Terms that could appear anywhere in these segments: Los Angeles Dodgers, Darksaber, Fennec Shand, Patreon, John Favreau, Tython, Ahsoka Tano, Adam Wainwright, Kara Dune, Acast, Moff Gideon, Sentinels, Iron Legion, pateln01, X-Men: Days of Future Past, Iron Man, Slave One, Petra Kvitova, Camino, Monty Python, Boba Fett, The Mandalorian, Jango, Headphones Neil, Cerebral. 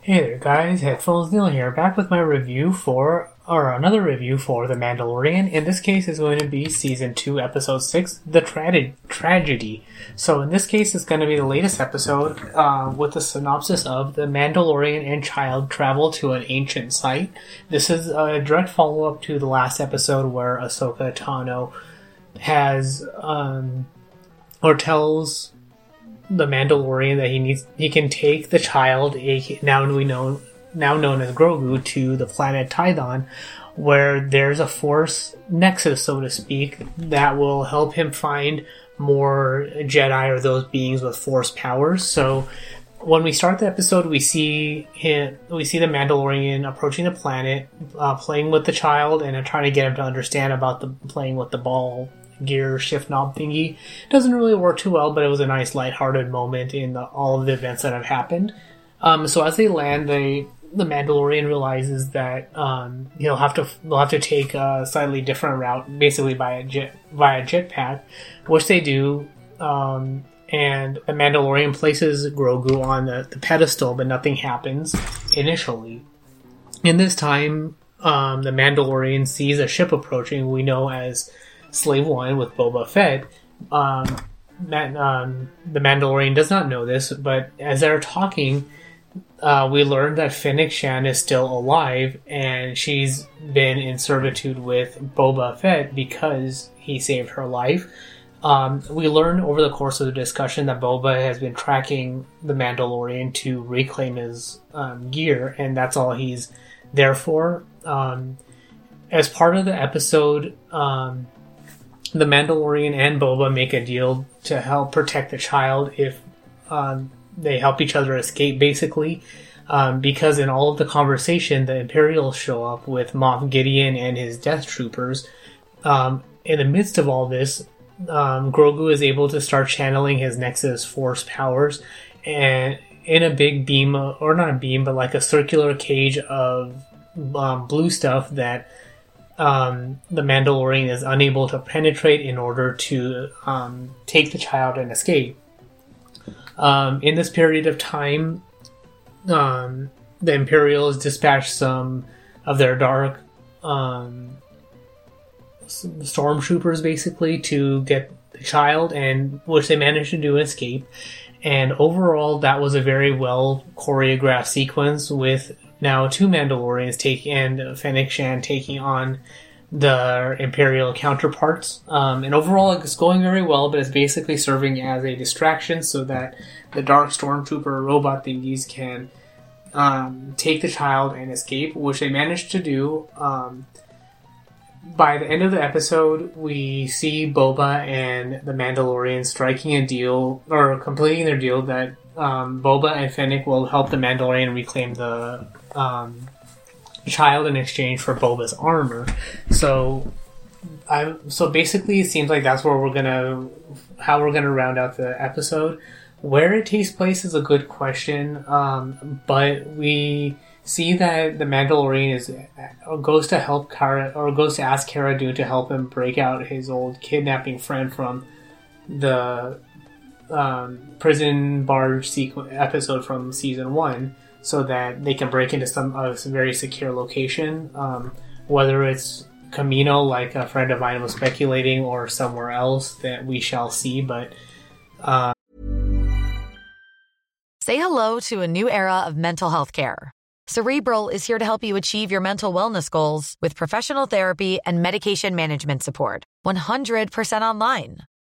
Hey there guys, Headphones Neil here, back with my review for The Mandalorian. In this case, it's going to be Season 2, Episode 6, The Tragedy. So in this case, it's going to be the latest episode with the synopsis of The Mandalorian and Child Travel to an Ancient Site. This is a direct follow-up to the last episode where Ahsoka Tano has, or tells the Mandalorian that he can take the child, now known as Grogu, to the planet Tython, where there's a force nexus, so to speak, that will help him find more Jedi or those beings with force powers. So when we start the episode, we see the Mandalorian approaching the planet, playing with the child, and trying to get him to understand about the playing with the ball gear shift knob thingy. Doesn't really work too well, but it was a nice lighthearted moment in all of the events that have happened. So as they land, the Mandalorian realizes that they'll have to take a slightly different route, basically via jetpack, which they do. And the Mandalorian places Grogu on the pedestal, but nothing happens initially. In this time, the Mandalorian sees a ship approaching, we know as Slave One with Boba Fett. The Mandalorian does not know this, but as they're talking, we learned that Fennec Shand is still alive, and she's been in servitude with Boba Fett because he saved her life. We learned over the course of the discussion that Boba has been tracking the Mandalorian to reclaim his gear, and that's all he's there for. As part of the episode, the Mandalorian and Boba make a deal to help protect the child if they help each other escape, basically, because in all of the conversation, the Imperials show up with Moff Gideon and his Death Troopers. In the midst of all this, Grogu is able to start channeling his Nexus Force powers, and in a big beam, or not a beam, but like a circular cage of blue stuff that the Mandalorian is unable to penetrate in order to take the child and escape. In this period of time, the Imperials dispatch some of their dark stormtroopers, basically, to get the child, and which they managed to do and escape. And overall, that was a very well choreographed sequence with now two Mandalorians and Fennec Shand taking on the Imperial counterparts. And overall, it's going very well, but it's basically serving as a distraction so that the dark stormtrooper robot thingies can take the child and escape, which they managed to do. By the end of the episode, we see Boba and the Mandalorian striking a deal, or completing their deal, that Boba and Fennec will help the Mandalorian reclaim the child in exchange for Boba's armor. So basically, it seems like that's where how we're gonna round out the episode. Where it takes place is a good question, but we see that the Mandalorian goes to ask Kara Dune to help him break out his old kidnapping friend from the prison barge episode from Season 1, so that they can break into some very secure location, whether it's Camino, like a friend of mine was speculating, or somewhere else that we shall see, but... Say hello to a new era of mental health care. Cerebral is here to help you achieve your mental wellness goals with professional therapy and medication management support. 100% online.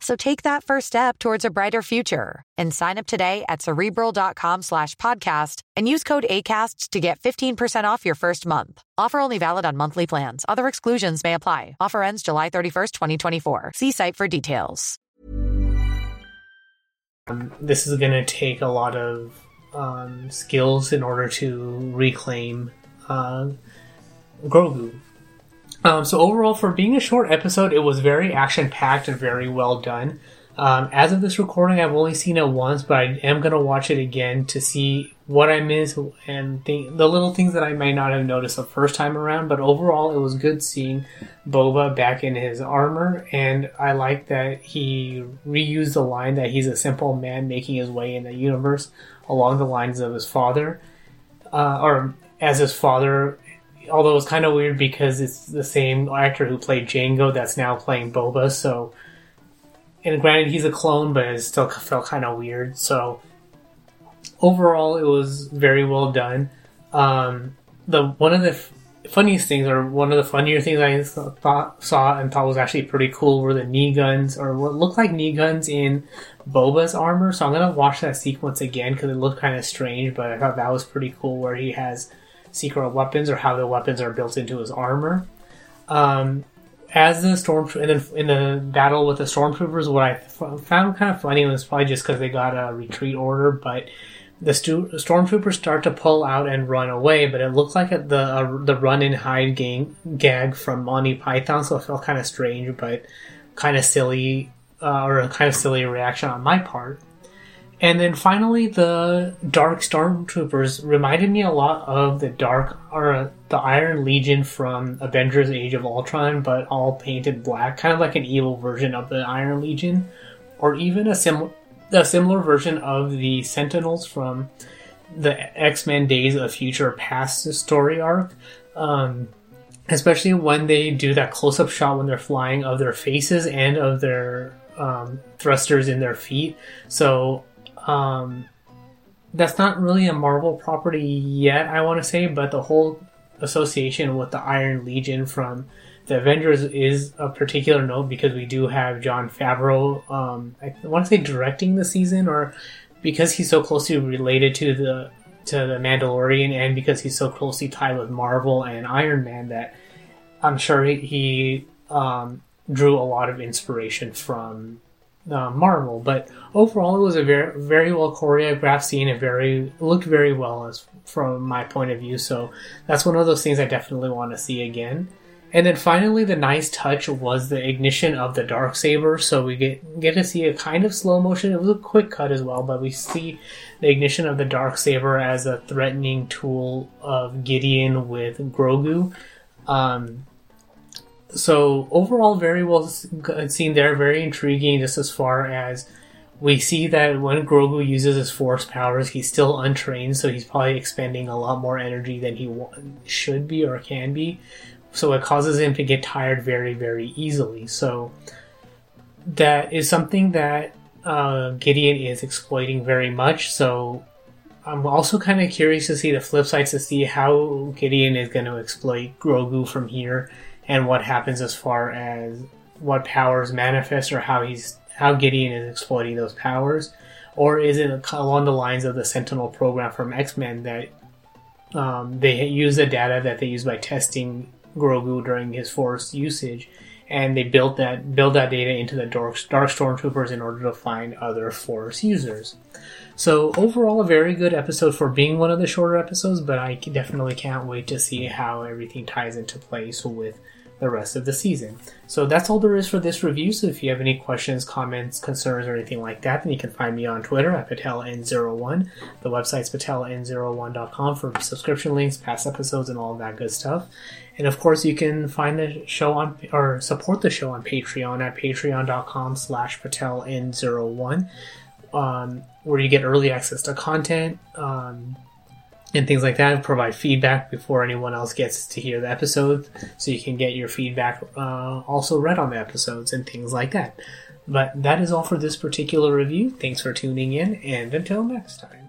So take that first step towards a brighter future and sign up today at Cerebral.com/podcast and use code ACAST to get 15% off your first month. Offer only valid on monthly plans. Other exclusions may apply. Offer ends July 31st, 2024. See site for details. This is going to take a lot of skills in order to reclaim Grogu. So overall, for being a short episode, it was very action-packed and very well done. As of this recording, I've only seen it once, but I am going to watch it again to see what I missed and the little things that I might not have noticed the first time around. But overall, it was good seeing Boba back in his armor, and I like that he reused the line that he's a simple man making his way in the universe along the lines of his father, or as his father. Although it's kind of weird because it's the same actor who played Jango that's now playing Boba, so... And granted, he's a clone, but it still felt kind of weird, so... Overall, it was very well done. One of the funnier things I saw was actually pretty cool were the knee guns, or what looked like knee guns in Boba's armor, so I'm going to watch that sequence again because it looked kind of strange, but I thought that was pretty cool where he has... secret weapons, or how the weapons are built into his armor. In the battle with the stormtroopers, what I found kind of funny was probably just because they got a retreat order, but the stormtroopers start to pull out and run away, but it looked like the run and hide gag from Monty Python, so it felt kind of strange, but kind of silly, or a kind of silly reaction on my part. And then finally, the Dark Stormtroopers reminded me a lot of the Iron Legion from Avengers: Age of Ultron, but all painted black, kind of like an evil version of the Iron Legion, or even a similar version of the Sentinels from the X-Men: Days of Future Past story arc. Especially when they do that close-up shot when they're flying of their faces and of their thrusters in their feet, so. That's not really a Marvel property yet, I want to say, but the whole association with the Iron Legion from the Avengers is a particular note because we do have John Favreau, I want to say directing the season, or because he's so closely related to the Mandalorian and because he's so closely tied with Marvel and Iron Man that I'm sure he drew a lot of inspiration from Marvel, but overall it was a very, very well choreographed scene. It looked very well as from my point of view, so that's one of those things I definitely want to see again. And then finally, the nice touch was the ignition of the Darksaber, so we get to see a kind of slow motion. It was a quick cut as well, but we see the ignition of the Darksaber as a threatening tool of Gideon with Grogu. So overall, very well seen there, very intriguing just as far as we see that when Grogu uses his force powers, he's still untrained, so he's probably expending a lot more energy than he should be or can be. So it causes him to get tired very, very easily. So that is something that Gideon is exploiting very much, so I'm also kind of curious to see the flip sides to see how Gideon is going to exploit Grogu from here. And what happens as far as what powers manifest, or how Gideon is exploiting those powers, or is it along the lines of the Sentinel program from X-Men that they use the data that they use by testing Grogu during his force usage, and they build that data into the dark Stormtroopers in order to find other force users. So overall, a very good episode for being one of the shorter episodes, but I definitely can't wait to see how everything ties into place with the rest of the season. So that's all there is for this review. So if you have any questions, comments, concerns, or anything like that, then you can find me on Twitter at pateln01. The website's pateln01.com for subscription links, past episodes, and all of that good stuff. And of course, you can find the show on, or support the show on Patreon at patreon.com/pateln01. Where you get early access to content and things like that, and provide feedback before anyone else gets to hear the episode, so you can get your feedback also read on the episodes and things like that. But that is all for this particular review. Thanks for tuning in, and until next time.